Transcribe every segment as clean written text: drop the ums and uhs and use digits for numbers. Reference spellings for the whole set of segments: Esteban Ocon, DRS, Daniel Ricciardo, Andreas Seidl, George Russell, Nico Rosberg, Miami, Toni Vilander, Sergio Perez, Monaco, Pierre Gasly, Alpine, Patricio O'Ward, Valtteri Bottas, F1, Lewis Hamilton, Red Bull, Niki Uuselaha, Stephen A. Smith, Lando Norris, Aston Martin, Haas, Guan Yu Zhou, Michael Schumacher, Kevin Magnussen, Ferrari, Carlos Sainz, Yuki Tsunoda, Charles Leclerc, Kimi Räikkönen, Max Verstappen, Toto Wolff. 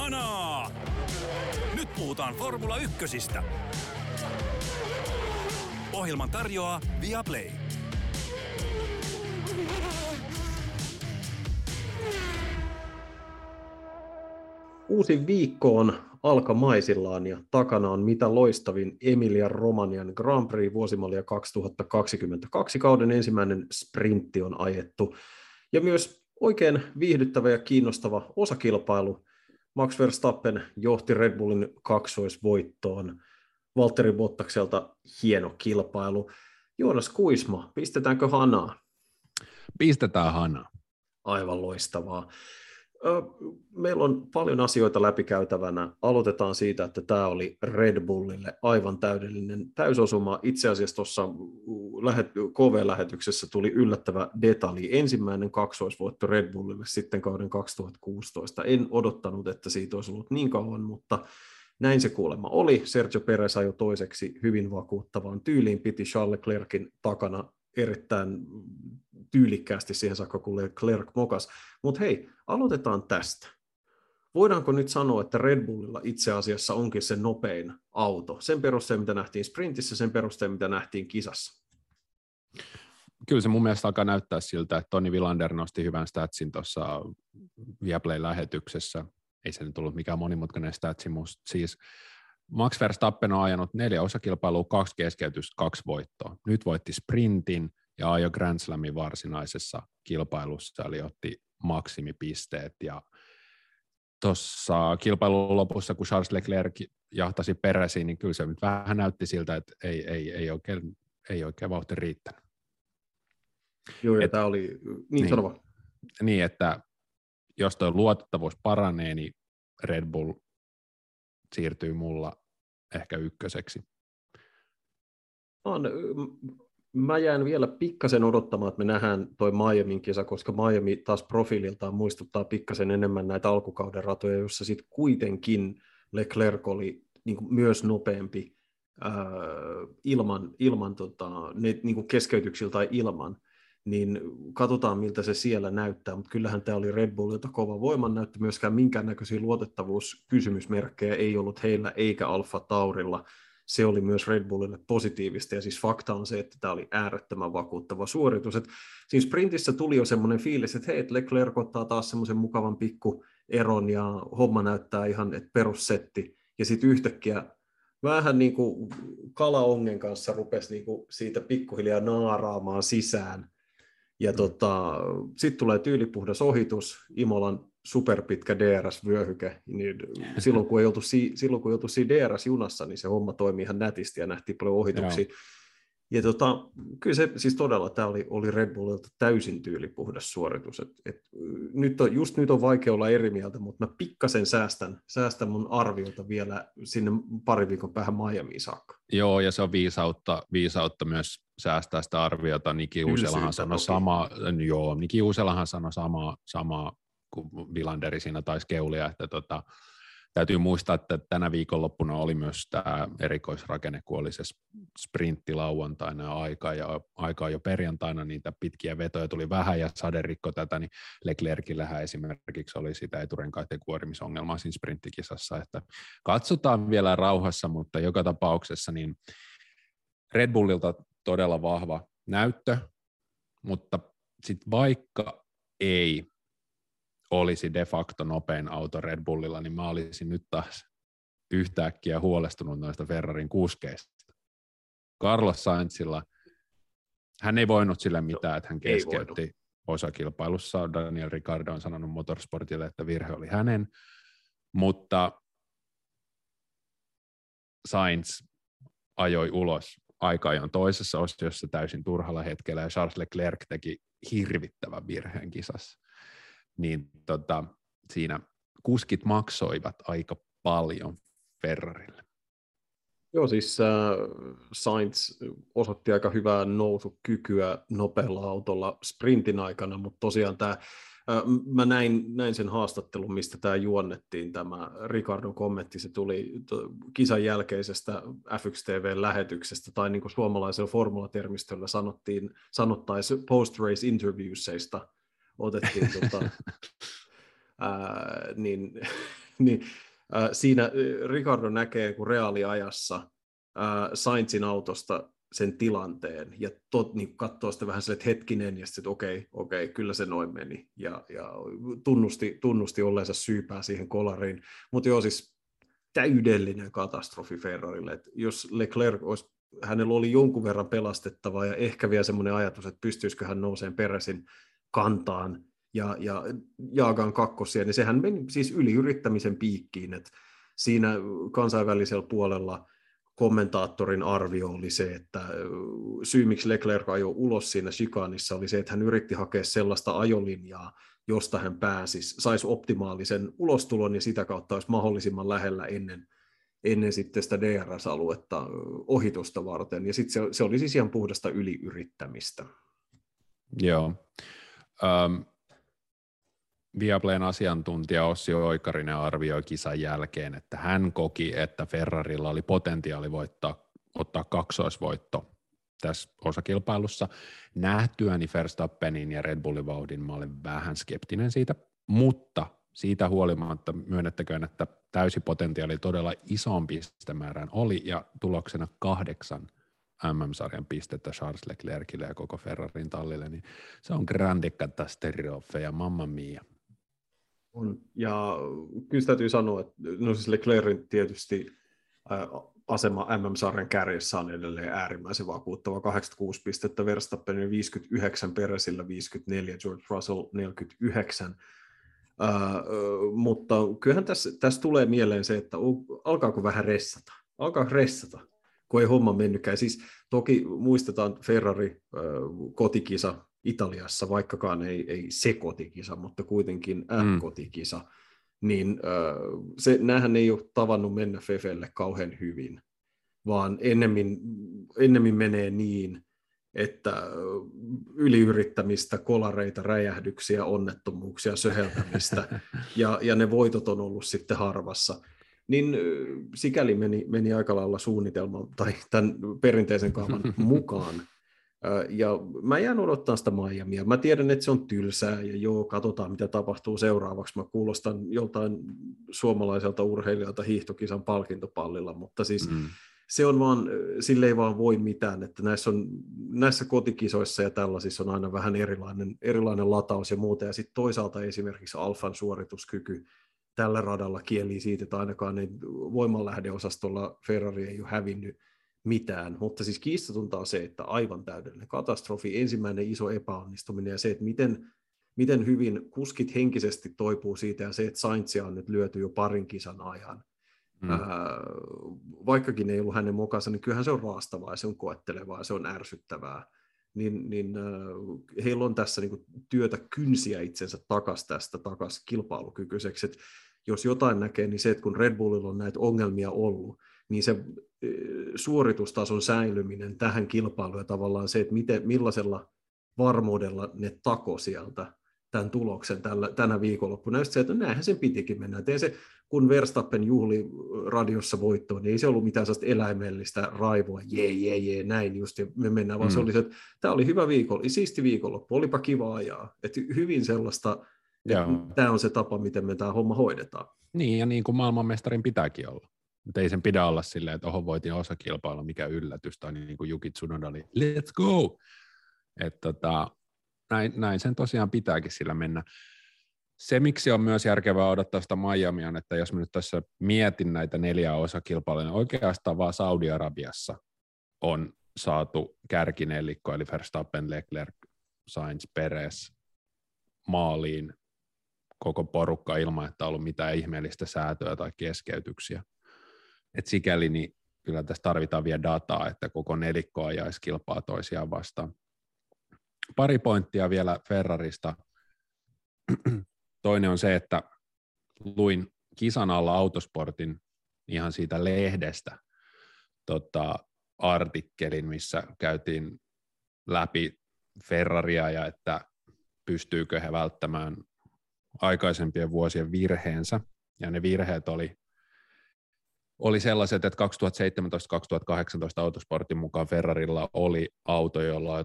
Kanaa! Nyt puhutaan Formula 1:stä. Ohjelman tarjoaa Viaplay. Uusi viikko on alkamaisillaan ja takana on mitä loistavin Emilia-Romagnan Grand Prix vuosimallia 2022 kauden ensimmäinen sprintti on ajettu. Ja myös oikein viihdyttävä ja kiinnostava osakilpailu. Max Verstappen johti Red Bullin kaksoisvoittoon. Valtteri Bottakselta hieno kilpailu. Jonas Kuisma, pistetäänkö hanaa? Pistetään hanaa. Aivan loistavaa. Meillä on paljon asioita läpikäytävänä. Aloitetaan siitä, että tämä oli Red Bullille aivan täydellinen täysosuma. Itse asiassa tuossa KV-lähetyksessä tuli yllättävä detalji. Ensimmäinen kaksoisvoitto Red Bullille sitten kauden 2016. En odottanut, että siitä olisi ollut niin kauan, mutta näin se kuulemma oli. Sergio Perez ajoi toiseksi hyvin vakuuttavaan tyyliin, piti Charles Leclercin takana erittäin tyylikkäästi siihen saakka, kun Leclerc mokas. Mutta hei, aloitetaan tästä. Voidaanko nyt sanoa, että Red Bullilla itse asiassa onkin se nopein auto? Sen perusteen, mitä nähtiin sprintissä, sen perusteen, mitä nähtiin kisassa. Kyllä se mun mielestä alkaa näyttää siltä, että Toni Vilander nosti hyvän statsin tuossa Viaplay-lähetyksessä. Ei se nyt ollut mikään monimutkainen statsi, mutta siis Max Verstappen on ajanut 4 osakilpailua, 2 keskeytystä, 2 voittoa. Nyt voitti sprintin ja ajoi Grand Slamin varsinaisessa kilpailussa, eli otti maksimipisteet. Ja tuossa kilpailun lopussa, kun Charles Leclerc jahtasi Peresiin, niin kyllä se nyt vähän näytti siltä, että ei oikein vauhti riittänyt. Joo, ja tämä oli niin sanova. Niin, että jos tuo luotettavuus paranee, niin Red Bull siirtyy mulla ehkä ykköseksi. Mä jään vielä pikkasen odottamaan, että me nähdään toi Miamin kisa, koska Miami taas profiililtaan muistuttaa pikkasen enemmän näitä alkukauden ratoja, jossa sitten kuitenkin Leclerc oli niin kuin myös nopeampi ilman keskeytyksillä tai ilman. Niin katsotaan, miltä se siellä näyttää, mutta kyllähän tämä oli Red Bullilta kova voimannäyttö, myöskään minkäännäköisiä luotettavuuskysymysmerkkejä ei ollut heillä eikä Alfa Taurilla, se oli myös Red Bullille positiivista, ja siis fakta on se, että tämä oli äärettömän vakuuttava suoritus, että siinä sprintissä tuli jo semmoinen fiilis, että hei, Leclerc ottaa taas semmoisen mukavan pikku eron, ja homma näyttää ihan, että perussetti, ja sitten yhtäkkiä vähän niin kuin kalaongen kanssa rupesi niin kuin siitä pikkuhiljaa naaraamaan sisään. Ja sitten tulee tyylipuhdas ohitus, Imolan superpitkä DRS-vyöhyke, niin silloin kun joutui DRS-junassa, niin se homma toimii ihan nätisti ja nähtiin paljon ohituksia. Joo. Ja kyllä se siis todella, tämä oli Red Bullilta täysin tyylipuhdas suoritus. Just nyt on vaikea olla eri mieltä, mutta mä pikkasen säästän mun arviota vielä sinne pari viikon päähän Miamiin saakka. Joo, ja se on viisautta myös säästää sitä arviota. Niki Uuselahan sanoi samaa kuin Vilanderi siinä taisi keulia, että täytyy muistaa, että tänä viikonloppuna oli myös tämä erikoisrakenne, kun oli se sprintti lauantaina ja aikaa jo perjantaina, niitä pitkiä vetoja tuli vähän ja sade rikkoi tätä, niin Leclercillähän esimerkiksi oli sitä eturenkaiden kuorimisongelmaa siinä sprinttikisassa, että katsotaan vielä rauhassa, mutta joka tapauksessa niin Red Bullilta todella vahva näyttö, mutta sitten vaikka ei olisi de facto nopein auto Red Bullilla, niin mä olisin nyt taas yhtäkkiä huolestunut noista Ferrarin kuskeista. Carlos Sainzilla, hän ei voinut sille mitään, että hän keskeytti osakilpailussa. Daniel Ricciardo on sanonut Motorsportille, että virhe oli hänen, mutta Sainz ajoi ulos aika-ajan toisessa osiossa täysin turhalla hetkellä, ja Charles Leclerc teki hirvittävän virheen kisassa. Niin siinä kuskit maksoivat aika paljon Ferrarille. Joo, siis Sainz osoitti aika hyvää nousukykyä nopealla autolla sprintin aikana, mutta tosiaan tämä, mä näin sen haastattelun, mistä tämä juonnettiin, tämä Ricciardon kommentti, se tuli kisan jälkeisestä F1 TV-lähetyksestä, tai niin kuin suomalaisella formulatermistöllä sanottaisiin post-race interviewseista, otettiin, niin niin siinä Ricardo näkee kun reaaliajassa Sainzin autosta sen tilanteen, ja niin katsoo sitten vähän sille, että hetkinen, ja sitten, että okei, kyllä se noin meni, ja tunnusti olleensa syypää siihen kolariin, mutta joo, siis täydellinen katastrofi Ferrarille, että jos Leclerc olisi, hänellä oli jonkun verran pelastettavaa, ja ehkä vielä semmoinen ajatus, että pystyisikö hän nouseen Perezin kantaan, ja Jaagan kakkosia, niin sehän meni siis yli yrittämisen piikkiin, että siinä kansainvälisellä puolella kommentaattorin arvio oli se, että syy, miksi Leclerc ajoi ulos siinä chikaanissa, oli se, että hän yritti hakea sellaista ajolinjaa, josta hän pääsisi, saisi optimaalisen ulostulon ja sitä kautta olisi mahdollisimman lähellä ennen sitten sitä DRS-aluetta ohitusta varten. Ja sitten se oli siis ihan puhdasta yliyrittämistä. Joo. Viaplayn asiantuntija Ossi Oikarinen arvioi kisan jälkeen, että hän koki, että Ferrarilla oli potentiaali ottaa kaksoisvoitto tässä osakilpailussa. Nähtyäni Verstappenin ja Red Bullin vauhdin mä olen vähän skeptinen siitä, mutta siitä huolimatta myönnettäköön, että täysi potentiaali todella ison pistemäärän oli ja tuloksena 8 MM-sarjan pistettä Charles Leclercille ja koko Ferrarin tallille, niin se on grande catastrofe ja mamma mia. On. Ja kyllä täytyy sanoa, että no siis Leclercin tietysti asema MM-sarjan kärjessä on edelleen äärimmäisen vakuuttava. 86 pistettä Verstappenille, 59 Perezillä, 54, George Russell 49. Mutta kyllähän tässä tulee mieleen se, että alkaako vähän ressata. Kun ei homma mennytkään. Siis toki muistetaan Ferrari kotikisa Italiassa, vaikkakaan ei se kotikisa, mutta kuitenkin kotikisa, niin näähän ei ole tavannut mennä Fefelle kauhean hyvin, vaan ennemmin menee niin, että yliyrittämistä, kolareita, räjähdyksiä, onnettomuuksia, söheltämistä, ja ne voitot on ollut sitten harvassa. Niin sikäli meni aika lailla suunnitelman tai tämän perinteisen kaavan mukaan. Ja mä jään odottamaan sitä Miamia. Mä tiedän, että se on tylsää ja katsotaan mitä tapahtuu seuraavaksi. Mä kuulostan joltain suomalaiselta urheilijalta hiihtokisan palkintopallilla, mutta siis se on vaan, sille ei vaan voi mitään. Että näissä kotikisoissa ja tällaisissa on aina vähän erilainen lataus ja muuta. Ja sitten toisaalta esimerkiksi Alfan suorituskyky tällä radalla kieli siitä, että ainakaan ei voimanlähdeosastolla Ferrari ei ole hävinnyt mitään, mutta siis kiistatonta on se, että aivan täydellinen katastrofi, ensimmäinen iso epäonnistuminen ja se, että miten hyvin kuskit henkisesti toipuu siitä ja se, että Sainzia on nyt lyöty jo parin kisan ajan. Vaikkakin ei ollut hänen mokansa, niin kyllähän se on raastavaa, se on koettelevaa, se on ärsyttävää. Niin heillä on tässä niin kuin työtä kynsiä itsensä takaisin kilpailukykyiseksi. Et jos jotain näkee, niin se, että kun Red Bullilla on näitä ongelmia ollut, niin se suoritustason säilyminen tähän kilpailuun ja tavallaan se, että millaisella varmuudella ne tako sieltä tämän tuloksen tänä viikonloppuna. Ja se, että näinhän sen pitikin mennä. Kun Verstappen juhli radiossa voittoon, niin ei se ollut mitään sellaista eläimellistä raivoa, jee, näin just, ja me mennään, vaan se oli se, että tämä oli hyvä viikonloppu, siisti viikonloppu, olipa kiva ajaa. Että hyvin sellaista, että tämä on se tapa, miten me tämä homma hoidetaan. Niin, ja niin kuin maailmanmestarin pitääkin olla. Mutta ei sen pidä olla silleen, että voitin osakilpailu, mikä yllätys, tai niin kuin Yuki Tsunoda oli, let's go! Että näin sen tosiaan pitääkin sillä mennä. Se, miksi on myös järkevää odottaa sitä Miamia, on, että jos mä nyt tässä mietin näitä 4 osakilpailua, niin oikeastaan vaan Saudi-Arabiassa on saatu kärkinelikko, eli Verstappen, Leclerc, Sainz, Perez maaliin koko porukka ilman, että on ollut mitään ihmeellistä säätöä tai keskeytyksiä. Et sikäli niin kyllä tässä tarvitaan vielä dataa, että koko nelikko ajaisi kilpaa toisiaan vastaan. Pari pointtia vielä Ferrarista. Toinen on se, että luin kisan alla Autosportin ihan siitä lehdestä artikkelin, missä käytiin läpi Ferraria ja että pystyykö he välttämään aikaisempien vuosien virheensä. Ja ne virheet oli sellaiset, että 2017-2018 Autosportin mukaan Ferrarilla oli auto, jolla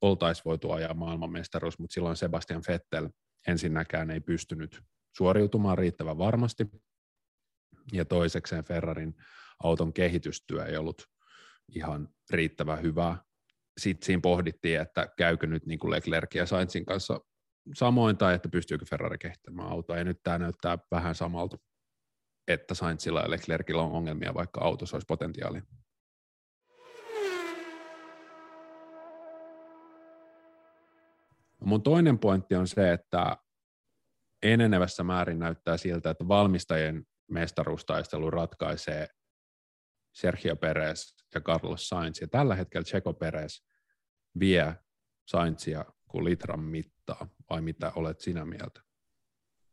oltaisiin voitu ajaa maailmanmestaruus, mutta silloin Sebastian Vettel ensinnäkään ei pystynyt suoriutumaan riittävän varmasti, ja toisekseen Ferrarin auton kehitystyö ei ollut ihan riittävän hyvää. Sitten siinä pohdittiin, että käykö nyt niin kuin Leclerc ja Sainzin kanssa samoin tai että pystyykö Ferrari kehittämään autoa, ja nyt tämä näyttää vähän samalta, että Sainzilla ja Leclercillä on ongelmia, vaikka autossa olisi potentiaalia. Mun toinen pointti on se, että enenevässä määrin näyttää siltä, että valmistajien mestaruustaistelu ratkaisee Sergio Perez ja Carlos Sainz, ja tällä hetkellä Checo Perez vie Sainzia kuin litran mittaa, vai mitä olet sinä mieltä?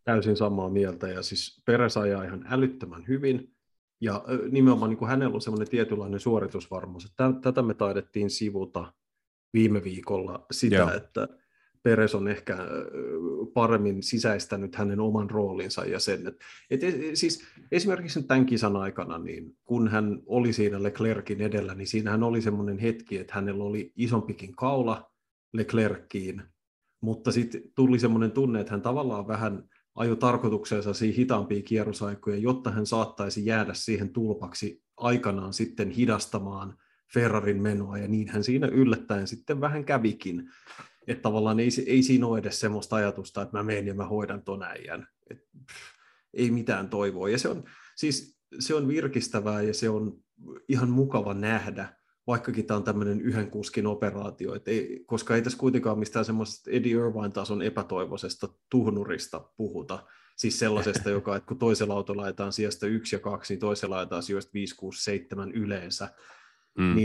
Täysin samaa mieltä, ja siis Perez ajaa ihan älyttömän hyvin, ja nimenomaan niin kuin hänellä on sellainen tietynlainen suoritusvarmuus, että tätä me taidettiin sivuta viime viikolla sitä, joo, että Perez on ehkä paremmin sisäistänyt hänen oman roolinsa ja sen, että siis esimerkiksi tämän kisan aikana, niin kun hän oli siinä Leclercin edellä, niin siinähän oli semmoinen hetki, että hänellä oli isompikin kaula Leclerciin, mutta sitten tuli semmoinen tunne, että hän tavallaan vähän ajoi tarkoituksensa siihen hitaampia kierrosaikoja, jotta hän saattaisi jäädä siihen tulpaksi aikanaan sitten hidastamaan Ferrarin menoa, ja niinhän siinä yllättäen sitten vähän kävikin. Että tavallaan ei siinä ole edes semmoista ajatusta, että mä menen ja mä hoidan ton äijän. Ei mitään toivoa. Ja se on virkistävää ja se on ihan mukava nähdä, vaikkakin tämä on tämmöinen yhden kuskin operaatio. Koska ei tässä kuitenkaan mistään semmoista Eddie Irvine-tason epätoivoisesta tuhnurista puhuta. Siis sellaisesta, joka, että kun toisella autolla ajetaan sijasta 1 ja 2, niin toisella ajetaan sijasta 5, 6, 7 yleensä. Mm.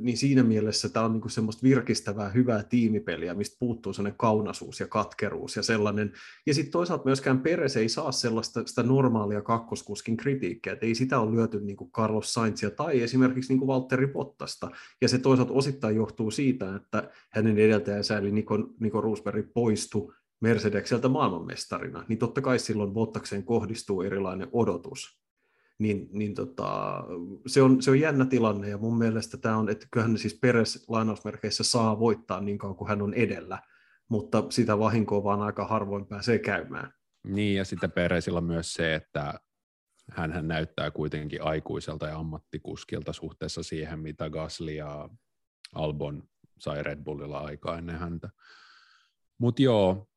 Niin siinä mielessä tämä on niinku semmoista virkistävää, hyvää tiimipeliä, mistä puuttuu sellainen kaunaisuus ja katkeruus ja sellainen. Ja sitten toisaalta myöskään Perez ei saa sellaista sitä normaalia kakkoskuskin kritiikkiä, että ei sitä ole lyöty niinku Carlos Sainzia tai esimerkiksi niinku Valtteri Bottasta. Ja se toisaalta osittain johtuu siitä, että hänen edeltäjänsä eli Nico Rosberg poistui Mercedekseltä maailmanmestarina. Niin totta kai silloin Bottakseen kohdistuu erilainen odotus. Se on jännä tilanne, ja mun mielestä tämä on, että kyllähän siis Perez lainausmerkeissä saa voittaa niin kauan kuin hän on edellä, mutta sitä vahinkoa vaan aika harvoin pääsee käymään. Niin, ja sitten Perezillä myös se, että hänhän näyttää kuitenkin aikuiselta ja ammattikuskilta suhteessa siihen, mitä Gasly ja Albon sai Red Bullilla aikaa ennen häntä. Mutta joo,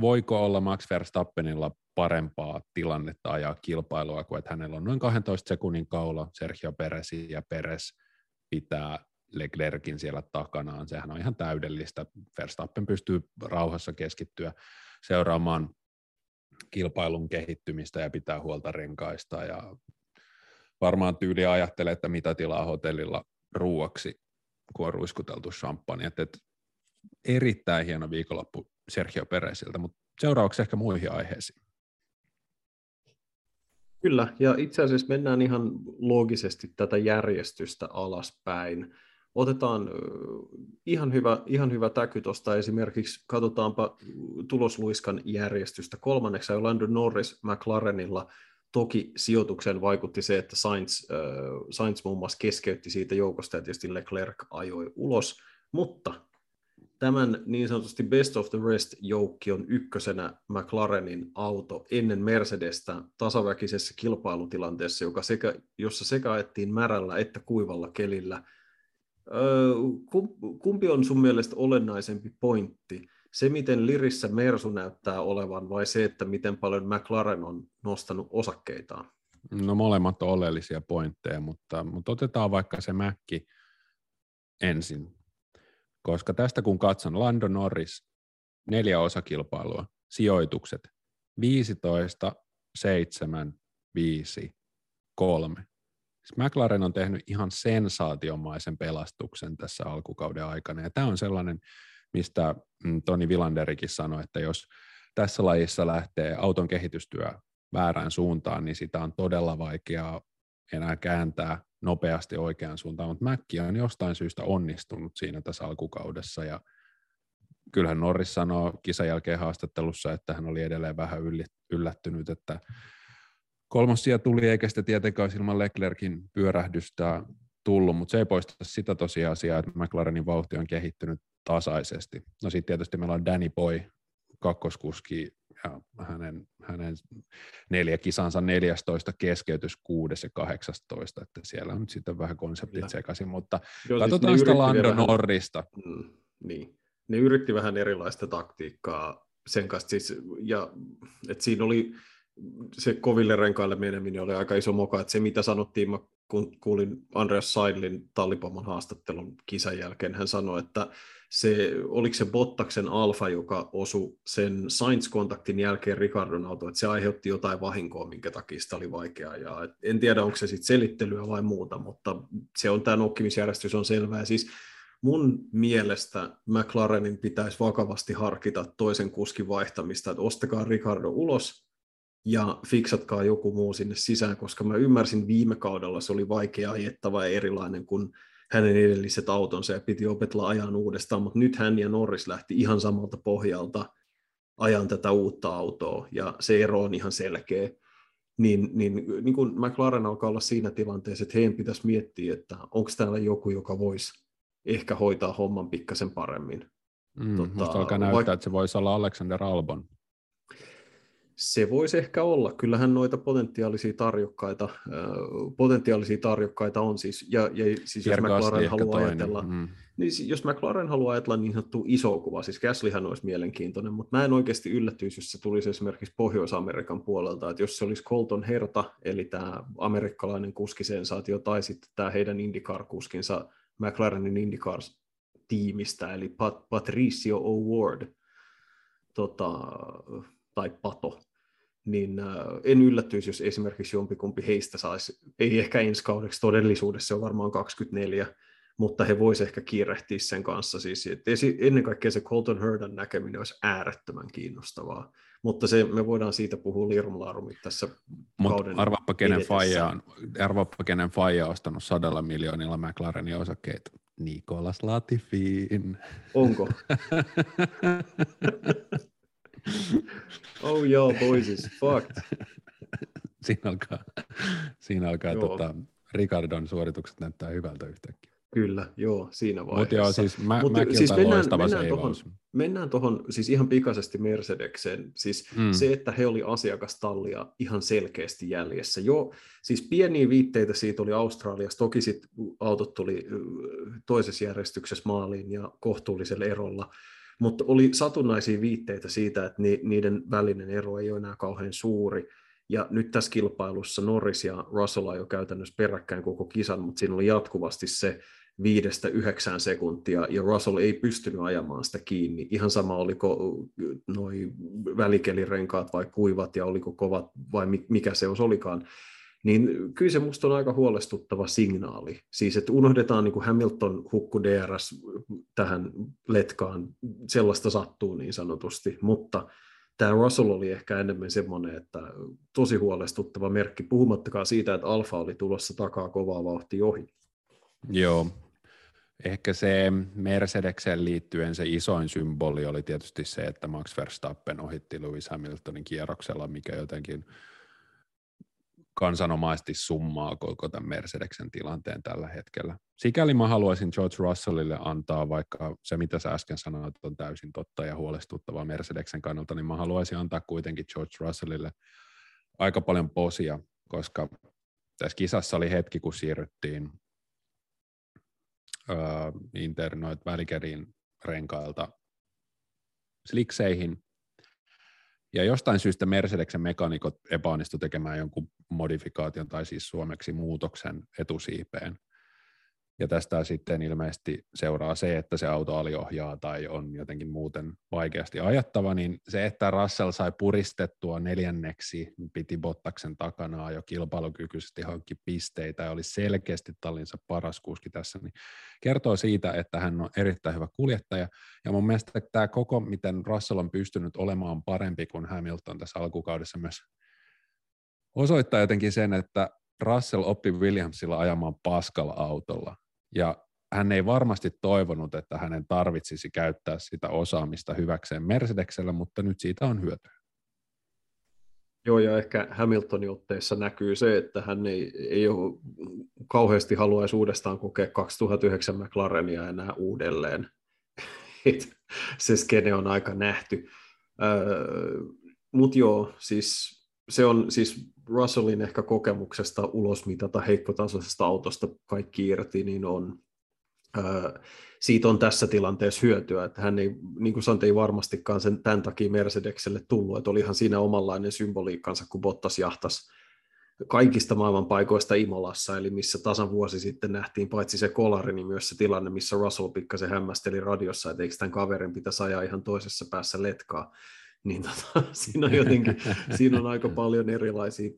voiko olla Max Verstappenilla parempaa tilannetta ajaa kilpailua, kuin että hänellä on noin 12 sekunnin kaula Sergio Perezin, ja Perez pitää Leclercin siellä takanaan. Sehän on ihan täydellistä. Verstappen pystyy rauhassa keskittyä seuraamaan kilpailun kehittymistä ja pitää huolta renkaista ja varmaan tyyli ajattelee, että mitä tilaa hotellilla ruuaksi, kun on ruiskuteltu champagne. Erittäin hieno viikonloppu Sergio Pereziltä, mutta seuraavaksi ehkä muihin aiheisiin. Kyllä, ja itse asiassa mennään ihan loogisesti tätä järjestystä alaspäin. Otetaan ihan hyvä täky tuosta esimerkiksi, katsotaanpa tulosluiskan järjestystä. Kolmanneksi Lando Norris McLarenilla. Toki sijoitukseen vaikutti se, että Sainz muun muassa keskeytti siitä joukosta, ja tietysti Leclerc ajoi ulos, mutta tämän niin sanotusti best of the rest-joukki on ykkösenä McLarenin auto ennen Mercedestä tasaväkisessä kilpailutilanteessa, jossa sekä ajettiin märällä että kuivalla kelillä. Kumpi on sun mielestä olennaisempi pointti? Se, miten lirissä Mersu näyttää olevan, vai se, että miten paljon McLaren on nostanut osakkeitaan? No molemmat on oleellisia pointteja, mutta otetaan vaikka se Mäkki ensin. Koska tästä kun katson, Lando Norris, 4 osakilpailua, sijoitukset, 15, 7, 5, 3. McLaren on tehnyt ihan sensaatiomaisen pelastuksen tässä alkukauden aikana, ja tämä on sellainen, mistä Toni Vilanderikin sanoi, että jos tässä lajissa lähtee auton kehitystyö väärään suuntaan, niin sitä on todella vaikeaa enää kääntää nopeasti oikeaan suuntaan, mutta Mäkki on jostain syystä onnistunut siinä tässä alkukaudessa, ja kyllähän Norris sanoo kisan jälkeen haastattelussa, että hän oli edelleen vähän yllättynyt, että 3. sija tuli, eikä sitä tietenkään ilman Leclercin pyörähdystä tullut, mutta se ei poista sitä tosiasiaa, että McLarenin vauhti on kehittynyt tasaisesti. No sitten tietysti meillä on Danny Boy, kakkoskuski, ja hänen 4 kisansa 14 keskeytys 6 ja 18, että siellä on nyt sitten vähän konseptit sekaisin, mutta katsotaan sitä Lando Norrista. Niin, ne yritti vähän erilaista taktiikkaa sen kanssa, siis, ja että siinä oli se koville renkaille meneminen oli aika iso moka, että se mitä sanottiin, mä kuulin Andreas Seidlin tallipomon haastattelun kisan jälkeen, hän sanoi, että se, oliko se Bottaksen Alfa, joka osui sen Sainz-kontaktin jälkeen Ricardon autoon, että se aiheutti jotain vahinkoa, minkä takia sitä oli vaikeaa, ja en tiedä, onko se sitten selittelyä vai muuta, mutta se on tämä nokkimisjärjestys on selvää, siis mun mielestä McLarenin pitäisi vakavasti harkita toisen kuskin vaihtamista, että ostakaa Ricardo ulos, ja fiksatkaa joku muu sinne sisään, koska mä ymmärsin viime kaudella se oli vaikea ajettava ja erilainen kuin hänen edelliset autonsa ja piti opetella ajan uudestaan, mutta nyt hän ja Norris lähti ihan samalta pohjalta ajan tätä uutta autoa ja se ero on ihan selkeä. Niin kun McLaren alkaa olla siinä tilanteessa, että heidän pitäisi miettiä, että onko täällä joku, joka voisi ehkä hoitaa homman pikkasen paremmin. Musta alkaa näyttää, että se voisi olla Alexander Albon. Se voisi ehkä olla. Kyllähän noita potentiaalisia tarjokkaita on siis. Ja siis jos McLaren haluaa ajatella, niin jos McLaren haluaa ajatella niin sanottua isoa kuvaa, siis Gaslyhän olisi mielenkiintoinen, mutta mä en oikeasti yllättyisi, jos se tulisi esimerkiksi Pohjois-Amerikan puolelta, että jos se olisi Colton Herta, eli tämä amerikkalainen kuskisensaatio, tai sitten tämä heidän IndyCar-kuskinsa McLarenin IndyCar-tiimistä, eli Patricio O'Ward, tai Pato, niin en yllättyisi, jos esimerkiksi jompikumpi heistä saisi, ei ehkä ensi kaudeksi, todellisuudessa se on varmaan 24, mutta he voisivat ehkä kiirehtiä sen kanssa. Siis, ennen kaikkea se Colton Herdan näkeminen olisi äärettömän kiinnostavaa, mutta se, me voidaan siitä puhua lirumlarumit tässä kauden edetessä. Arvaappa, kenen faija on ostanut 100 miljoonilla McLarenin osakkeita. Nicolas Latifin. Onko? Oh joo, boys is fucked. Siinä alkaa Ricardon suoritukset näyttää hyvältä yhtäkkiä. Kyllä, joo, siinä vaiheessa. Mutta joo, siis mäkin siis loistava seivaus. Mennään tuohon siis ihan pikaisesti Mercedekseen. Siis se, että he oli asiakastallia ihan selkeästi jäljessä. Joo, siis pieniä viitteitä siitä oli Australiassa. Toki sitten autot tuli toisessa järjestyksessä maaliin ja kohtuullisella erolla. Mutta oli satunnaisia viitteitä siitä, että niiden välinen ero ei ole enää kauhean suuri. Ja nyt tässä kilpailussa Norris ja Russell ajoi käytännössä peräkkäin koko kisan, mutta siinä oli jatkuvasti se 5-9 sekuntia, ja Russell ei pystynyt ajamaan sitä kiinni. Ihan sama, oliko noi välikelirenkaat vai kuivat, ja oliko kovat, vai mikä se olikaan. Niin kyllä se musta on aika huolestuttava signaali. Siis, että unohdetaan niin kuin Hamilton hukku DRS tähän letkaan, sellaista sattuu niin sanotusti, mutta tämä Russell oli ehkä enemmän semmoinen, että tosi huolestuttava merkki, puhumattakaan siitä, että Alfa oli tulossa takaa kovaa vauhtia ohi. Joo, ehkä se Mercedeseen liittyen se isoin symboli oli tietysti se, että Max Verstappen ohitti Lewis Hamiltonin kierroksella, mikä jotenkin kansanomaisesti summaa koko tämän Mercedesen tilanteen tällä hetkellä. Sikäli mä haluaisin George Russellille antaa, vaikka se mitä sä äsken sanoit on täysin totta ja huolestuttavaa Mercedesen kannalta, niin mä haluaisin antaa kuitenkin George Russellille aika paljon posia, koska tässä kisassa oli hetki, kun siirryttiin internoit välikärin renkailta slikseihin. Ja jostain syystä Mercedesen mekaanikot epäonnistu tekemään jonkun modifikaation tai siis suomeksi muutoksen etusiipeen. Ja tästä sitten ilmeisesti seuraa se, että se auto aliohjaa tai on jotenkin muuten vaikeasti ajattava, niin se, että Russell sai puristettua 4. piti Bottaksen takanaan jo kilpailukykyisesti hankki pisteitä ja oli selkeästi tallinsa paras kuski tässä, niin kertoo siitä, että hän on erittäin hyvä kuljettaja. Ja mun mielestä tämä koko, miten Russell on pystynyt olemaan parempi kuin Hamilton tässä alkukaudessa myös osoittaa jotenkin sen, että Russell oppi Williamsilla ajamaan paskalla autolla, ja hän ei varmasti toivonut, että hänen tarvitsisi käyttää sitä osaamista hyväkseen Mercedesellä, mutta nyt siitä on hyötyä. Joo, ja ehkä Hamiltonin otteessa näkyy se, että hän ei ole kauheasti haluaisi uudestaan kokea 2009 McLarenia enää uudelleen. Se skene on aika nähty. Mutta joo, siis se on siis Russellin ehkä kokemuksesta ulosmitata heikkotasoisesta autosta kaikki irti, niin on. Siitä on tässä tilanteessa hyötyä, että hän ei, niin kuin sanoin, ei varmastikaan sen tämän takia Mercedekselle tullut, että olihan siinä omanlainen symboliikkansa, kun Bottas jahtasi kaikista maailman paikoista Imolassa, eli missä tasan vuosi sitten nähtiin paitsi se kolari, niin myös se tilanne, missä Russell pikkasen hämmästeli radiossa, että eikö tämän kaverin pitäisi ajaa ihan toisessa päässä letkaa, niin siinä on jotenkin, siinä on aika paljon erilaisia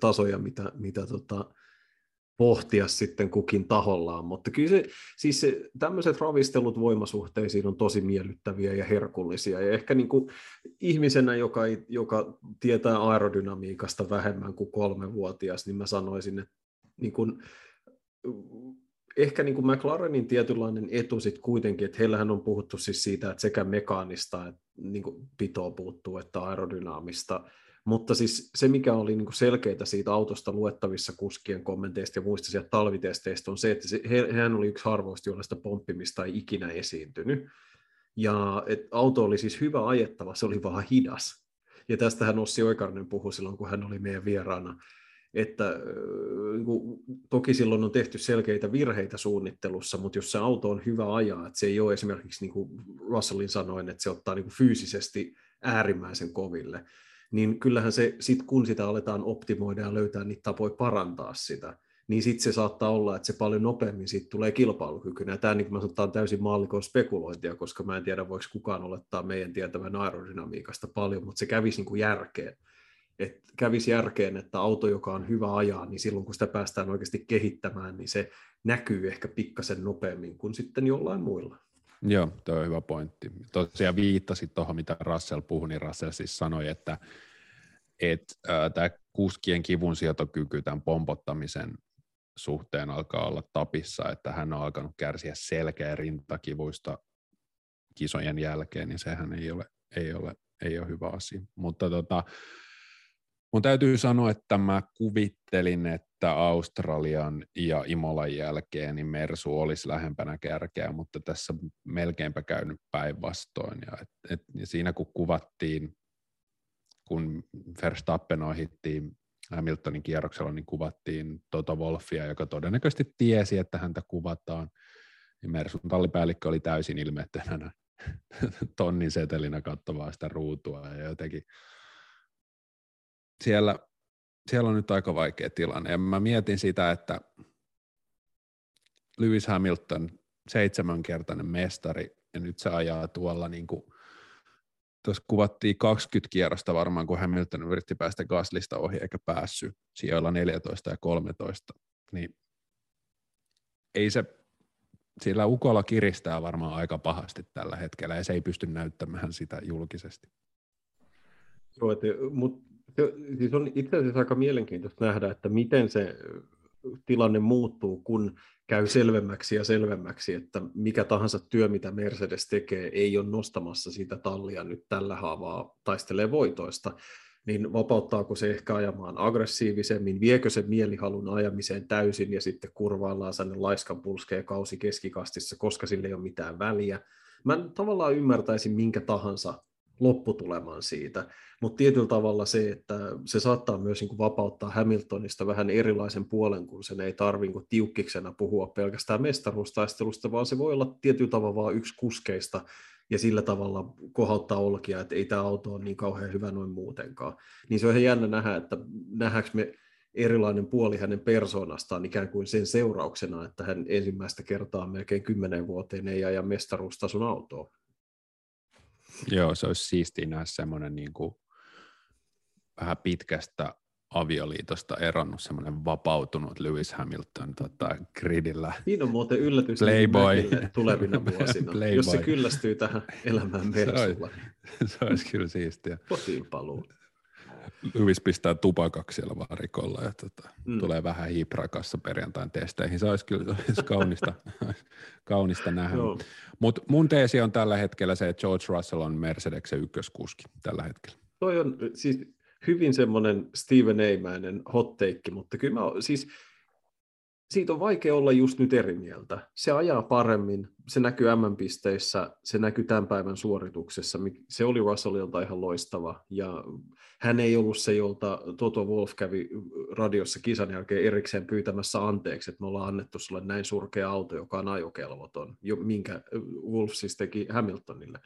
tasoja mitä pohtia sitten kukin tahollaan, mutta kyllä se, siis se, tämmöiset ravistelut voimasuhteisiin on tosi miellyttäviä ja herkullisia, ja ehkä niin kuin ihmisenä, joka tietää aerodynamiikasta vähemmän kuin 3-vuotias, niin mä sanoisin, että niin kuin, ehkä niin kuin McLarenin tietynlainen etu sitten kuitenkin, että heillähän on puhuttu siis siitä, että sekä mekaanista että niin kuin pitoa puuttuu, että aerodynaamista. Mutta siis se, mikä oli selkeää siitä autosta luettavissa kuskien kommenteista ja muista sieltä talvitesteistä, on se, että hän oli yksi harvoista, jolla sitä pomppimista ei ikinä esiintynyt. Ja auto oli siis hyvä ajettava, se oli vaan hidas. Ja tästähän Ossi Oikarinen puhui silloin, kun hän oli meidän vieraana. Että toki silloin on tehty selkeitä virheitä suunnittelussa, mutta jos se auto on hyvä ajaa, että se ei ole esimerkiksi, niin kuin Russellin sanoin, että se ottaa fyysisesti äärimmäisen koville, niin kyllähän se, sit kun sitä aletaan optimoida ja löytää niitä tapoja parantaa sitä, niin sitten se saattaa olla, että se paljon nopeammin siitä tulee kilpailukykyinen. Ja tämä, niin kuin mä sanon, on täysin maallikon spekulointia, koska mä en tiedä, voiko kukaan olettaa meidän tietävän aerodynamiikasta paljon, mutta se kävisi niin kuin järkeen. Et kävisi järkeen, että auto, joka on hyvä ajaa, niin silloin kun sitä päästään oikeasti kehittämään, niin se näkyy ehkä pikkasen nopeammin kuin sitten jollain muilla. Joo, tuo on hyvä pointti. Tosiaan viittasit tuohon, mitä Russell puhui, niin Russell siis sanoi, että tämä kuskien kivunsietokyky tämän pompottamisen suhteen alkaa olla tapissa, että hän on alkanut kärsiä selkeä rintakivuista kisojen jälkeen, niin sehän ei ole hyvä asia. Mutta mun täytyy sanoa, että mä kuvittelin, että Australian ja Imolan jälkeen niin Mersu olisi lähempänä kärkeä, mutta tässä melkeinpä käynyt päinvastoin. Ja siinä kun kuvattiin, kun Verstappen ohittiin Hamiltonin kierroksella, niin kuvattiin Toto Wolffia, joka todennäköisesti tiesi, että häntä kuvataan. Niin Mersun tallipäällikkö oli täysin ilmeettömänä tonnin setelinä katsovaa sitä ruutua ja jotenkin. Siellä on nyt aika vaikea tilanne. Ja mä mietin sitä, että Lewis Hamilton, 7-kertainen mestari, ja nyt se ajaa tuolla niin kuin, tuossa kuvattiin 20 kierrosta varmaan, kun Hamilton yritti päästä Gaslista ohi eikä päässyt sijoilla 14 ja 13. Niin ei se, sillä ukolla kiristää varmaan aika pahasti tällä hetkellä, ja se ei pysty näyttämään sitä julkisesti. Joo, mutta siis on itse asiassa aika mielenkiintoista nähdä, että miten se tilanne muuttuu, kun käy selvemmäksi ja selvemmäksi, että mikä tahansa työ, mitä Mercedes tekee, ei ole nostamassa sitä tallia nyt tällä haavaa, taistelee voitoista, niin vapauttaako se ehkä ajamaan aggressiivisemmin, viekö se mielihalun ajamiseen täysin ja sitten kurvaillaan sellainen laiskan pulskeen kausi keskikastissa, koska sillä ei ole mitään väliä. Mä tavallaan ymmärtäisin minkä tahansa lopputulemaan siitä, mutta tietyllä tavalla se, että se saattaa myös vapauttaa Hamiltonista vähän erilaisen puolen, kun sen ei tarvitse tiukkiksena puhua pelkästään mestaruustaistelusta, vaan se voi olla tietyllä tavalla vaan yksi kuskeista ja sillä tavalla kohauttaa olkia, että ei tämä auto ole niin kauhean hyvä noin muutenkaan. Niin se on ihan jännä nähdä, että nähdäänkö me erilainen puoli hänen persoonastaan ikään kuin sen seurauksena, että hän ensimmäistä kertaa melkein 10 vuoteen ei aja mestaruustason autoa. Joo, se olisi siistiä nähdä semmoinen niin kuin vähän pitkästä avioliitosta eronnut semmoinen vapautunut Lewis Hamilton gridillä. Siinä on muuten yllätys Playboy tulevina vuosina, Playboy. Jos se kyllästyy tähän elämään Mersulla. Se olisi kyllä siistiä. Kotiinpaluu. Lewis pistää tupakaksi siellä varikolla ja tulee vähän hiiprakassa perjantain testeihin. Se olisi kyllä kaunista nähdä. No. Mutta mun teesi on tällä hetkellä se, että George Russell on Mercedesen ykköskuski tällä hetkellä. Toi on siis hyvin semmoinen Steven A-mäinen hot take, mutta kyllä mä, siis siitä on vaikea olla just nyt eri mieltä. Se ajaa paremmin, se näkyy M-pisteissä, se näkyy tämän päivän suorituksessa. Se oli Russellilta ihan loistava, ja hän ei ollut se, jolta Toto Wolff kävi radiossa kisan jälkeen erikseen pyytämässä anteeksi, että me ollaan annettu sulle näin surkea auto, joka on ajokelvoton, minkä Wolff siis teki Hamiltonille.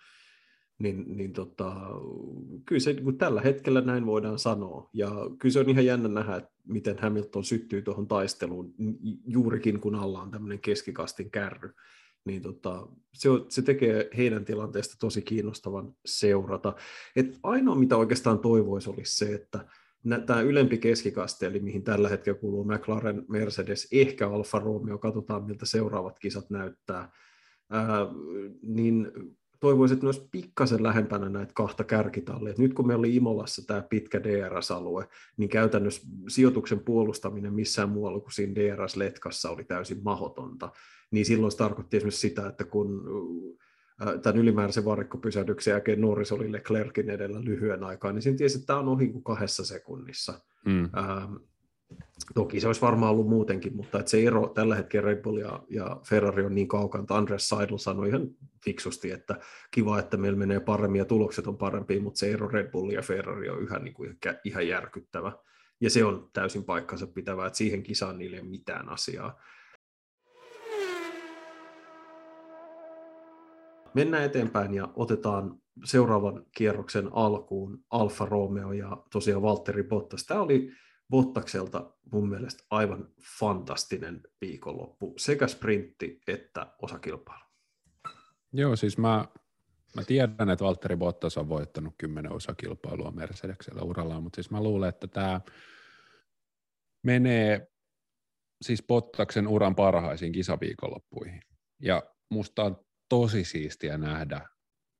Kyllä se tällä hetkellä näin voidaan sanoa, ja kyllä se on ihan jännä nähdä, että miten Hamilton syttyy tuohon taisteluun juurikin kun alla on tämmöinen keskikastin kärry, niin se tekee heidän tilanteesta tosi kiinnostavan seurata. Et ainoa mitä oikeastaan toivoisi olisi se, että tämä ylempi keskikaste, eli mihin tällä hetkellä kuuluu McLaren, Mercedes, ehkä Alfa Romeo, katsotaan miltä seuraavat kisat näyttää, niin toivoisin, että myös pikkasen lähempänä näitä kahta kärkitallia. Et nyt kun meillä oli Imolassa tämä pitkä DRS-alue, niin käytännössä sijoituksen puolustaminen missään muualla kuin siinä DRS-letkassa oli täysin mahdotonta. Niin silloin se tarkoitti esimerkiksi sitä, että kun tämän ylimääräisen varikkopysähdyksen jälkeen Norris oli Leclercin edellä lyhyen aikaa, niin siinä tiesi, että tämä on ohi kuin 2 sekunnissa. Toki se olisi varmaan ollut muutenkin, mutta että se ero tällä hetkellä Red Bull ja Ferrari on niin kaukana, että Andres Seidl sanoi ihan fiksusti, että kiva, että meillä menee paremmin ja tulokset on parempia, mutta se ero Red Bull ja Ferrari on ihan järkyttävä. Ja se on täysin paikkansa pitävää, että siihen kisaan niille ei ole mitään asiaa. Mennään eteenpäin ja otetaan seuraavan kierroksen alkuun Alfa Romeo ja tosiaan Valtteri Bottas. Tämä oli Bottakselta mun mielestä aivan fantastinen viikonloppu, sekä sprintti että osakilpailu. Joo, siis mä tiedän, että Valtteri Bottas on voittanut 10 osakilpailua Mercedeksellä urallaan, mutta siis mä luulen, että tämä menee siis Bottaksen uran parhaisiin kisaviikonloppuihin. Ja musta on tosi siistiä nähdä,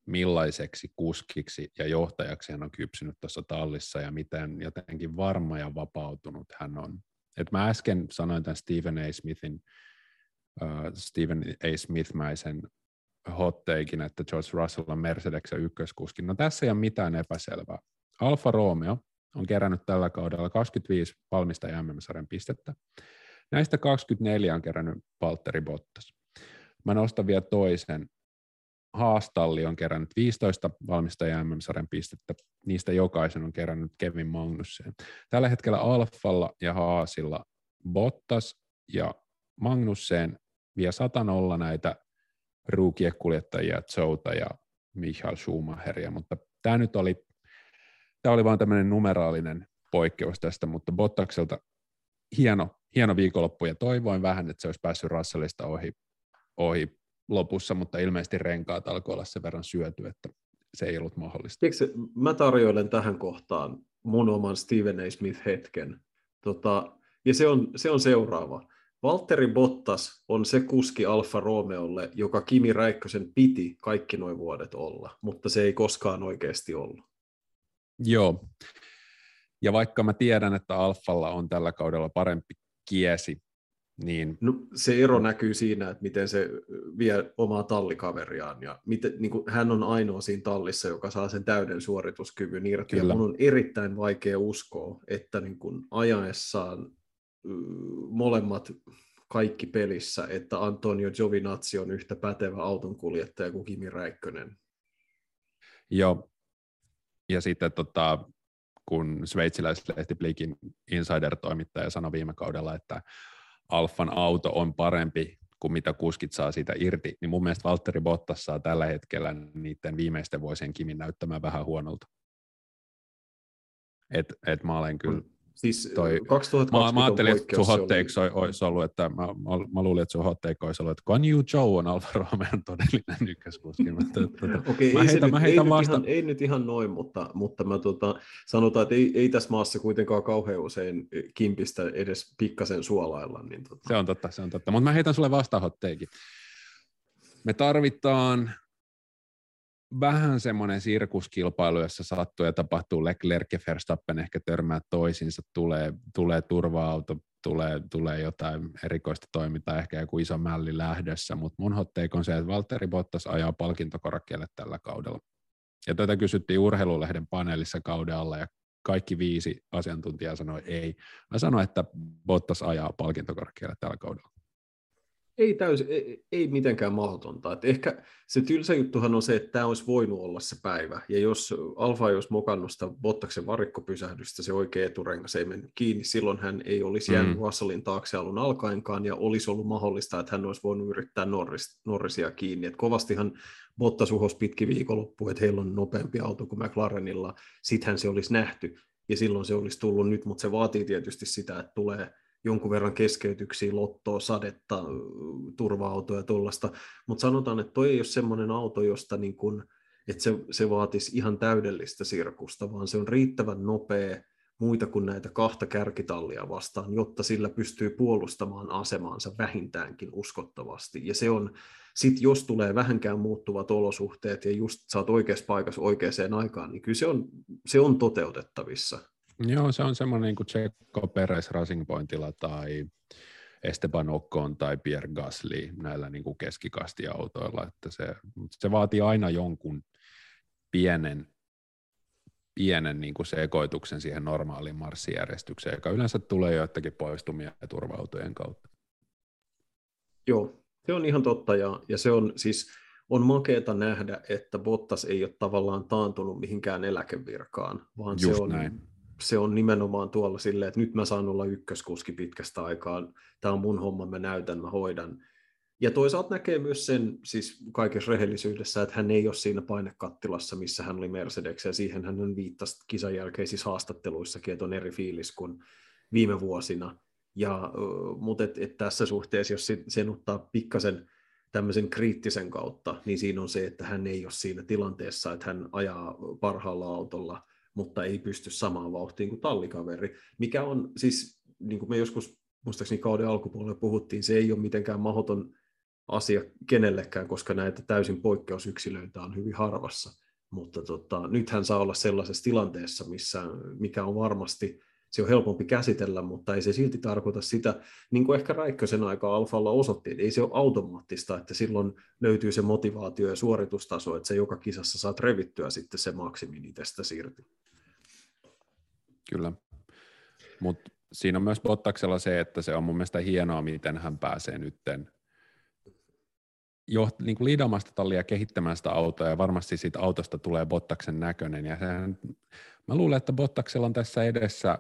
millaiseksi kuskiksi ja johtajaksi hän on kypsynyt tuossa tallissa ja miten jotenkin varma ja vapautunut hän on. Et mä äsken sanoin tämän Stephen A. Smith-mäisen hot taken, että George Russell on Mercedeksen ykköskuski. No tässä ei ole mitään epäselvää. Alfa Romeo on kerännyt tällä kaudella 25 valmistaja MM-sarjan pistettä. Näistä 24 on kerännyt Valtteri Bottas. Mä nostan vielä toisen. Haastalli on kerännyt 15 valmistaja MM-sarjan pistettä, niistä jokaisen on kerännyt Kevin Magnussen. Tällä hetkellä Alfalla ja Haasilla Bottas ja Magnussen vie 100-0 näitä ruukiekuljettajia, Zouta ja Michael Schumacheria, mutta tämä oli vain tämmöinen numeraalinen poikkeus tästä, mutta Bottakselta hieno viikonloppu ja toivoin vähän, että se olisi päässyt Russellista ohi lopussa, mutta ilmeisesti renkaat alkoi olla sen verran syöty, että se ei ollut mahdollista. Mä tarjoilen tähän kohtaan mun oman Stephen A. Smith-hetken. Ja se on seuraava. Valtteri Bottas on se kuski Alfa Romeolle, joka Kimi Räikkösen piti kaikki nuo vuodet olla, mutta se ei koskaan oikeasti ollut. Joo. Ja vaikka mä tiedän, että Alfalla on tällä kaudella parempi kiesi, niin. No, se ero näkyy siinä, että miten se vie omaa tallikaveriaan ja miten, niin kuin, hän on ainoa siinä tallissa, joka saa sen täyden suorituskyvyn irti. Kyllä. Ja mun on erittäin vaikea uskoa, että niin kuin, ajaessaan molemmat kaikki pelissä, että Antonio Giovinazzi on yhtä pätevä autonkuljettaja kuin Kimi Räikkönen. Joo, ja sitten kun sveitsiläislehti Blikin Insider-toimittaja sanoi viime kaudella, että Alfan auto on parempi kuin mitä kuskit saa siitä irti, niin mun mielestä Valtteri Bottas saa tällä hetkellä niiden viimeisten vuosien Kimin näyttämään vähän huonolta. Et mä olen kyllä. Siis toi, 2020 mä ajattelin, että sun hot take olisi ollut, että mä luulin, että sun hot take olisi ollut, että Guan Yu Zhou on Alfa Romeon todellinen ykköskuski. Okei, ei nyt ihan noin, mutta mä sanotaan, että ei tässä maassa kuitenkaan kauhean usein kimpistä edes pikkasen suolailla. Niin Se on totta. Mutta mä heitän sulle vastaan hot takein. Me tarvitaan vähän semmoinen sirkuskilpailu, jossa sattuu ja tapahtuu. Leclerc ja Verstappen ehkä törmää toisiinsa, tulee turva-auto, tulee jotain erikoista toimintaa, ehkä joku iso mälli lähdössä, mutta mun hot take on se, että Valtteri Bottas ajaa palkintokorokkeelle tällä kaudella. Ja tätä kysyttiin Urheilulehden paneelissa kauden alla, ja kaikki 5 asiantuntijaa sanoi ei. Mä sanoin, että Bottas ajaa palkintokarkealle tällä kaudella. Ei täysin, ei mitenkään mahdotonta. Et ehkä se tylsä juttuhan on se, että tämä olisi voinut olla se päivä. Ja jos Alfa ei olisi mokannut sitä Bottaksen varikkopysähdystä, se oikea eturengas ei mennyt kiinni, silloin hän ei olisi jäänyt Russellin taakse alun alkaenkaan, ja olisi ollut mahdollista, että hän olisi voinut yrittää Norrisia kiinni. Et kovastihan Bottas uhosi pitki viikonloppu, että heillä on nopeampi auto kuin McLarenilla. Sittenhän se olisi nähty, ja silloin se olisi tullut nyt, mutta se vaatii tietysti sitä, että tulee jonkun verran keskeytyksiä, lottoa, sadetta, turva-autoja ja tuollaista, mutta sanotaan, että toi ei ole semmoinen auto, josta niin kun, että se vaatisi ihan täydellistä sirkusta, vaan se on riittävän nopea muita kuin näitä 2 kärkitallia vastaan, jotta sillä pystyy puolustamaan asemaansa vähintäänkin uskottavasti. Ja se on, sit jos tulee vähänkään muuttuvat olosuhteet ja just saat oikeassa paikassa oikeaan aikaan, niin kyllä se on toteutettavissa. Joo, se on semmoinen niin kuin Checo Perez Racing Pointilla tai Esteban Ocon tai Pierre Gasly näillä niin kuin keskikastiautoilla, että se vaatii aina jonkun pienen niin kuin sekoituksen siihen normaaliin marssijärjestykseen, joka yleensä tulee joitakin poistumia ja turva-autojen kautta. Joo, se on ihan totta ja se on siis... On makeata nähdä, että Bottas ei ole tavallaan taantunut mihinkään eläkevirkaan, vaan se on nimenomaan tuolla silleen, että nyt mä saan olla ykköskuski pitkästä aikaa, tämä on mun homma, mä näytän, mä hoidan. Ja toisaalta näkee myös sen siis kaikessa rehellisyydessä, että hän ei ole siinä painekattilassa, missä hän oli Mercedes, ja siihen hän on viittasi kisan jälkeen siis haastatteluissakin, että on eri fiilis kuin viime vuosina. Mutta tässä suhteessa, jos sen ottaa pikkasen tämmöisen kriittisen kautta, niin siinä on se, että hän ei ole siinä tilanteessa, että hän ajaa parhaalla autolla, mutta ei pysty samaan vauhtiin kuin tallikaveri, mikä on siis, niin kuin me joskus muistaakseni kauden alkupuolella puhuttiin, se ei ole mitenkään mahdoton asia kenellekään, koska näitä täysin poikkeusyksilöitä on hyvin harvassa, mutta nyt hän saa olla sellaisessa tilanteessa, mikä on varmasti, se on helpompi käsitellä, mutta ei se silti tarkoita sitä, niin kuin ehkä Räikkösen aikaa Alfalla osoittiin, ei se ole automaattista, että silloin löytyy se motivaatio ja suoritustaso, että se joka kisassa saat revittyä sitten se maksimin itsestä siirti. Kyllä, mutta siinä on myös Bottaksella se, että se on mun mielestä hienoa, miten hän pääsee nytten niin kuin liidamasta tallia kehittämään sitä autoa, ja varmasti siitä autosta tulee Bottaksen näköinen, ja sehän, mä luulen, että Bottaksella on tässä edessä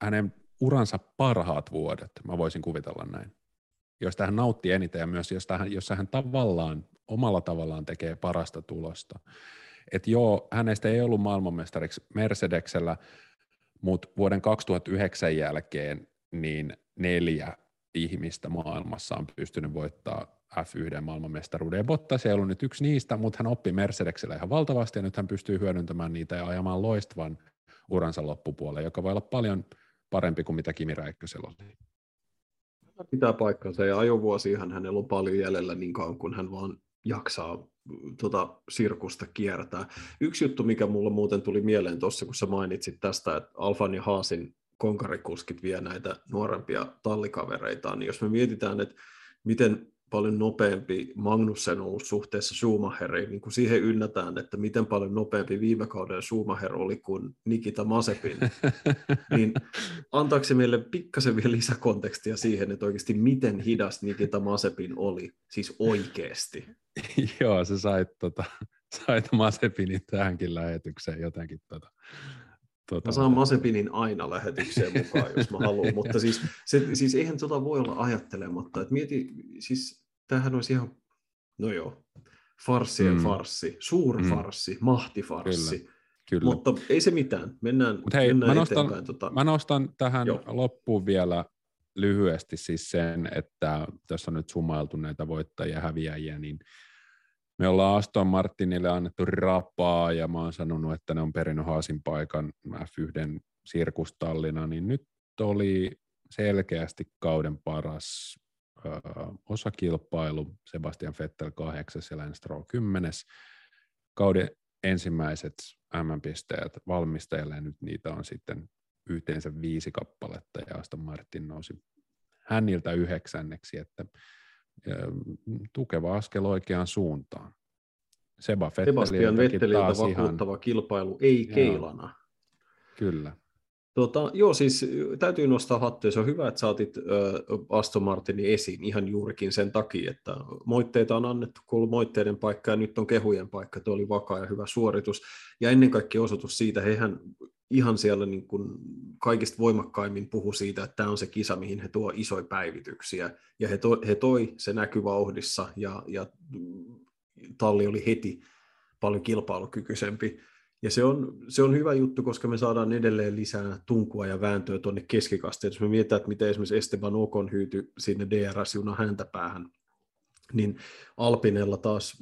hänen uransa parhaat vuodet, mä voisin kuvitella näin, josta hän nautti eniten ja myös jossa hän tavallaan, omalla tavallaan tekee parasta tulosta. Että joo, hänestä ei ollut maailmanmestariksi Mercedeksellä, mutta vuoden 2009 jälkeen niin 4 ihmistä maailmassa on pystynyt voittaa F1 maailmanmestaruuden. Ja Bottas ei ollut nyt yksi niistä, mutta hän oppi Mercedesillä ihan valtavasti ja nyt hän pystyy hyödyntämään niitä ja ajamaan loistavan uransa loppupuolelle, joka voi olla paljon parempi kuin mitä Kimi Räikkösellä oli. Pitää paikkansa ja ajovuosiahan hänellä on paljon jäljellä niin kauan kuin hän vaan jaksaa sirkusta kiertää. Yksi juttu, mikä mulla muuten tuli mieleen tuossa, kun sä mainitsit tästä, että Alfan ja Haasin konkarikuskit vie näitä nuorempia tallikavereitaan, niin jos me mietitään, että miten paljon nopeampi Magnussen on ollut suhteessa Schumacheriin, niin kun siihen ynnätään, että miten paljon nopeampi viime kauden Schumacher oli kuin Nikita Mazepin, niin antaako se meille pikkasen vielä lisäkontekstia siihen, että oikeasti miten hidas Nikita Mazepin oli, siis oikeasti? Joo, sä sait Mazepinin tähänkin lähetykseen jotenkin Mä saan Mazepinin aina lähetykseen mukaan, jos mä haluan, mutta siis eihän voi olla ajattelematta, että mieti, siis tämähän olisi ihan, no joo, farsien farssi, suurfarssi, mahtifarssi, kyllä. Mutta ei se mitään, mennään eteenpäin. Mä nostan tähän loppuun vielä lyhyesti siis sen, että tässä on nyt sumailtu näitä voittajia ja häviäjiä, niin me ollaan Aston Martinille annettu rapaa, ja mä oon sanonut, että ne on perinnyt Haasin paikan F1 sirkustallina, niin nyt oli selkeästi kauden paras osakilpailu, Sebastian Vettel 8. ja Lance Stroll 10. Kauden ensimmäiset MM-pisteet valmistajalle, ja nyt niitä on sitten yhteensä 5 kappaletta, ja Aston Martin nousi häniltä 9. että tukeva askel oikeaan suuntaan. Sebastian Vetteliltä vakuuttava kilpailu ei keilana. Kyllä. Joo, siis täytyy nostaa hattua. Se on hyvä, että saatit Aston Martinin esiin ihan juurikin sen takia, että moitteita on annettu, kun on moitteiden paikka ja nyt on kehujen paikka. Tuo oli vakaa ja hyvä suoritus. Ja ennen kaikkea osoitus siitä, hehän ihan siellä niin kuin kaikista voimakkaimmin puhu siitä, että tämä on se kisa, mihin he tuo isoja päivityksiä. Ja he toi se näky vauhdissa ja talli oli heti paljon kilpailukykyisempi. Ja se on hyvä juttu, koska me saadaan edelleen lisää tunkua ja vääntöä tuonne keskikasteen. Jos me mietitään, että miten esimerkiksi Esteban Ocon hyytyi sinne DRS-junan häntä päähän, niin Alpinella taas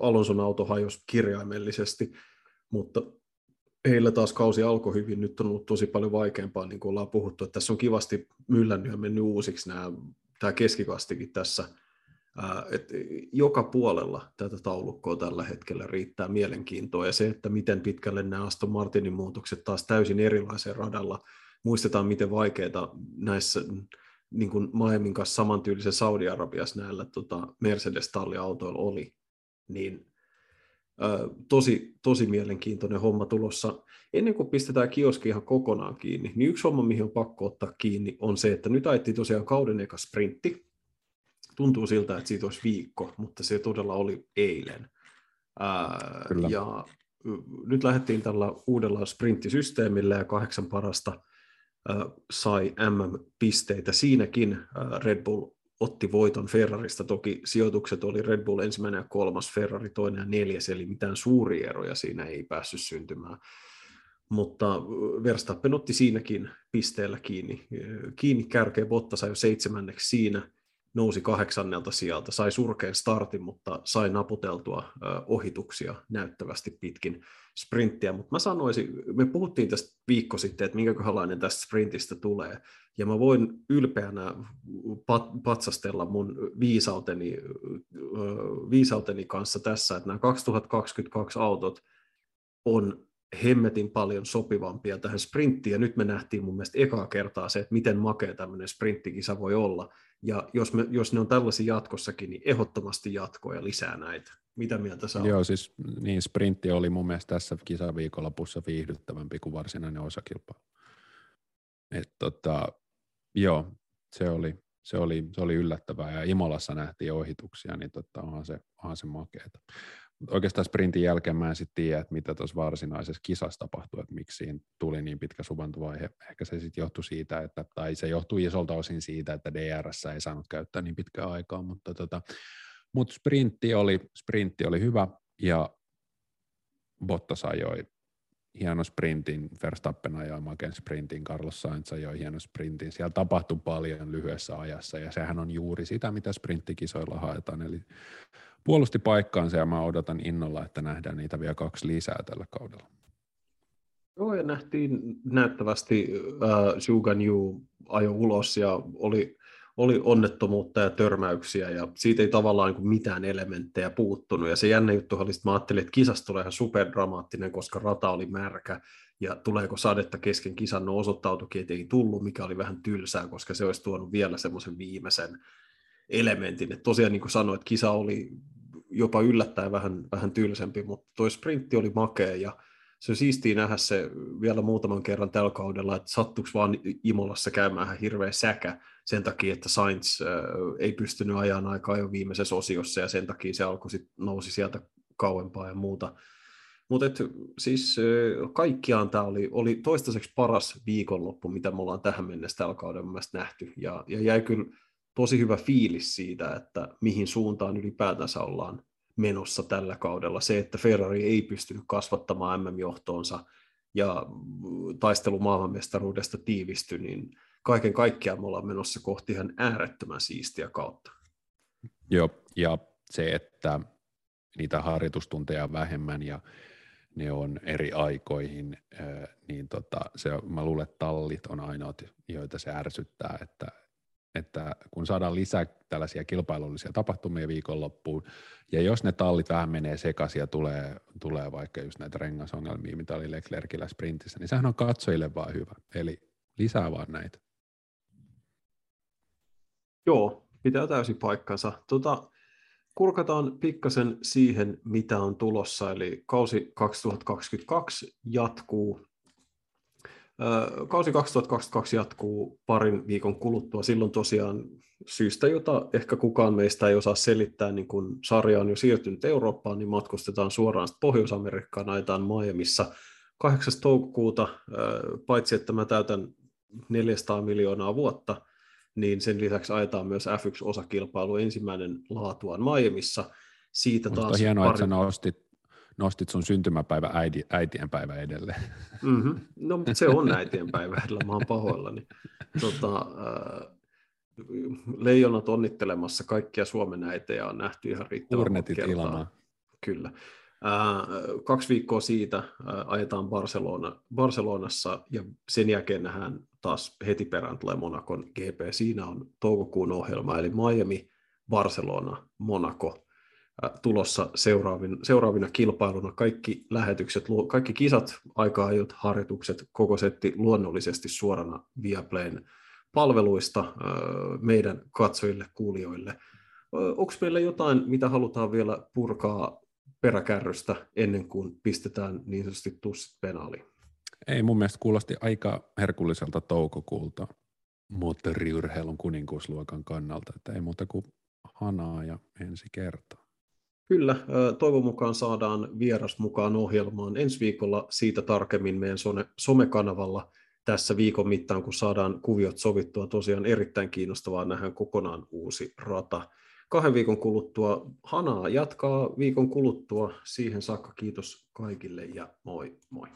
Alonson auto hajosi kirjaimellisesti, mutta heillä taas kausi alkoi hyvin. Nyt on ollut tosi paljon vaikeampaa, niin kuin ollaan puhuttu, että tässä on kivasti myllännyt ja mennyt uusiksi tämä keskikastikin tässä. Että joka puolella tätä taulukkoa tällä hetkellä riittää mielenkiintoa ja se, että miten pitkälle nämä Aston Martinin muutokset taas täysin erilaiseen radalla. Muistetaan, miten vaikeaa näissä niin kuin Miamin kanssa samantyylisen Saudi-Arabiassa näillä Mercedes-talliautoilla oli, niin tosi, tosi mielenkiintoinen homma tulossa. Ennen kuin pistetään kioski ihan kokonaan kiinni, niin yksi homma, mihin on pakko ottaa kiinni, on se, että nyt ajettiin tosiaan kauden eka sprintti. Tuntuu siltä, että siitä olisi viikko, mutta se todella oli eilen. Ja nyt lähdettiin tällä uudella sprinttisysteemillä ja 8 parasta sai MM-pisteitä. Siinäkin Red Bull otti voiton Ferrarista. Toki sijoitukset oli Red Bull 1. ja 3, Ferrari 2. ja 4, eli mitään suuria eroja siinä ei päässyt syntymään. Mutta Verstappen otti siinäkin pisteellä kiinni kärkeä. Bottas sai jo 7. siinä. Nousi 8. sieltä, sai surkean startin, mutta sai naputeltua ohituksia näyttävästi pitkin sprinttiä. Mutta mä sanoisin, me puhuttiin tästä viikko sitten, että minkäköhänlainen tästä sprintistä tulee. Ja mä voin ylpeänä patsastella mun viisauteni kanssa tässä, että nämä 2022 autot on hemmetin paljon sopivampia tähän sprinttiin. Ja nyt me nähtiin mun mielestä ekaa kertaa se, että miten makea tämmöinen sprinttikisa voi olla. Ja jos ne on tällaisia jatkossakin, niin ehdottomasti jatkoa ja lisää näitä. Mitä mieltä sä olet? Joo, siis niin sprintti oli mun mielestä tässä kisaviikonlopussa viihdyttävämpi kuin varsinainen osakilpailu. Että joo, se oli yllättävää ja Imolassa nähtiin ohituksia, niin onhan se makeeta. Oikeastaan sprintin jälkeen mä en sitten tiedä, että mitä tuossa varsinaisessa kisassa tapahtui, että miksi siinä tuli niin pitkä suvantovaihe. Ehkä se sitten johtui siitä, se johtui isolta osin siitä, että DRS ei saanut käyttää niin pitkään aikaa, mutta sprintti oli hyvä ja Bottas ajoi hieno sprintin, Verstappen ajoi maken sprintin, Carlos Sainz ajoi hieno sprintin. Siellä tapahtui paljon lyhyessä ajassa ja sehän on juuri sitä, mitä sprinttikisoilla haetaan, eli puolusti paikkaansa ja mä odotan innolla, että nähdään niitä vielä 2 lisää tällä kaudella. Joo, ja nähtiin näyttävästi Zhu Guanyu ajo ulos ja oli onnettomuutta ja törmäyksiä ja siitä ei tavallaan niin mitään elementtejä puuttunut. Ja se jännä juttu oli, että mä ajattelin, että kisasta tulee ihan superdramaattinen, koska rata oli märkä ja tuleeko sadetta kesken kisan, no osoittautukin, että ei tullut, mikä oli vähän tylsää, koska se olisi tuonut vielä semmoisen viimeisen elementin. Että tosiaan niin kuin sanoit, kisa oli jopa yllättäen vähän tylsempi, mutta tuo sprintti oli makea ja se on siistiä nähdä se vielä muutaman kerran tällä kaudella, että sattuiko vaan Imolassa käymään hirveä säkä sen takia, että Sainz ei pystynyt ajan aikaa jo viimeisessä osiossa ja sen takia se alkoi sit nousi sieltä kauempaa ja muuta. Mutta siis kaikkiaan tämä oli toistaiseksi paras viikonloppu, mitä me ollaan tähän mennessä tällä kaudella mun mielestä nähty ja jäi kyllä tosi hyvä fiilis siitä, että mihin suuntaan ylipäätänsä ollaan menossa tällä kaudella. Se, että Ferrari ei pystynyt kasvattamaan MM-johtoonsa ja taistelu maailmanmestaruudesta tiivistyi, niin kaiken kaikkiaan me ollaan menossa kohti ihan äärettömän siistiä kautta. Joo, ja se, että niitä harjoitustunteja on vähemmän ja ne on eri aikoihin, niin mä luulen, että tallit on ainoat, joita se ärsyttää, että kun saadaan lisää tällaisia kilpailullisia tapahtumia viikonloppuun, ja jos ne tallit vähän menee sekaisin ja tulee vaikka just näitä rengasongelmia, mitä oli Leclercillä sprintissä, niin sehän on katsojille vaan hyvä. Eli lisää vaan näitä. Joo, pitää täysin paikkansa. Kurkataan pikkasen siihen, mitä on tulossa, eli kausi 2022 jatkuu Kausi 2022 jatkuu parin viikon kuluttua. Silloin tosiaan syystä, jota ehkä kukaan meistä ei osaa selittää, niin kun sarja on jo siirtynyt Eurooppaan, niin matkustetaan suoraan Pohjois-Amerikkaan, ajetaan Miamissa 8. toukokuuta, paitsi että mä täytän 400 miljoonaa vuotta, niin sen lisäksi ajetaan myös F1-osakilpailu ensimmäinen laatuaan Miamissa. Siitä taas on hienoa, että sä nostit sun syntymäpäivä äitienpäivä edelleen. Mm-hmm. No se on äitienpäivä edellä, mä oon pahoillani. Leijonat onnittelemassa kaikkia Suomen äitejä on nähty ihan riittävän Urnetit kertaa. Ilmaa. Kyllä. 2 viikkoa siitä ajetaan Barcelonassa ja sen jälkeen nähdään taas heti perään tulee Monakon GP. Siinä on toukokuun ohjelma, eli Miami, Barcelona, Monaco tulossa seuraavina kilpailuna. Kaikki lähetykset, kaikki kisat, aika-ajot, harjoitukset, koko setti luonnollisesti suorana Viaplayn palveluista meidän katsojille, kuulijoille. Onko meillä jotain, mitä halutaan vielä purkaa peräkärrystä ennen kuin pistetään niin sanotusti tussit penaaliin? Ei, mun mielestä kuulosti aika herkulliselta toukokuulta moottoriurheilun kuninkuusluokan kannalta, että ei muuta kuin hanaa ja ensi kertaa. Kyllä, toivon mukaan saadaan vieras mukaan ohjelmaan ensi viikolla, siitä tarkemmin meidän somekanavalla tässä viikon mittaan, kun saadaan kuviot sovittua. Tosiaan erittäin kiinnostavaa, nähdään kokonaan uusi rata. 2 viikon kuluttua hanaa jatkaa viikon kuluttua. Siihen saakka kiitos kaikille ja moi moi.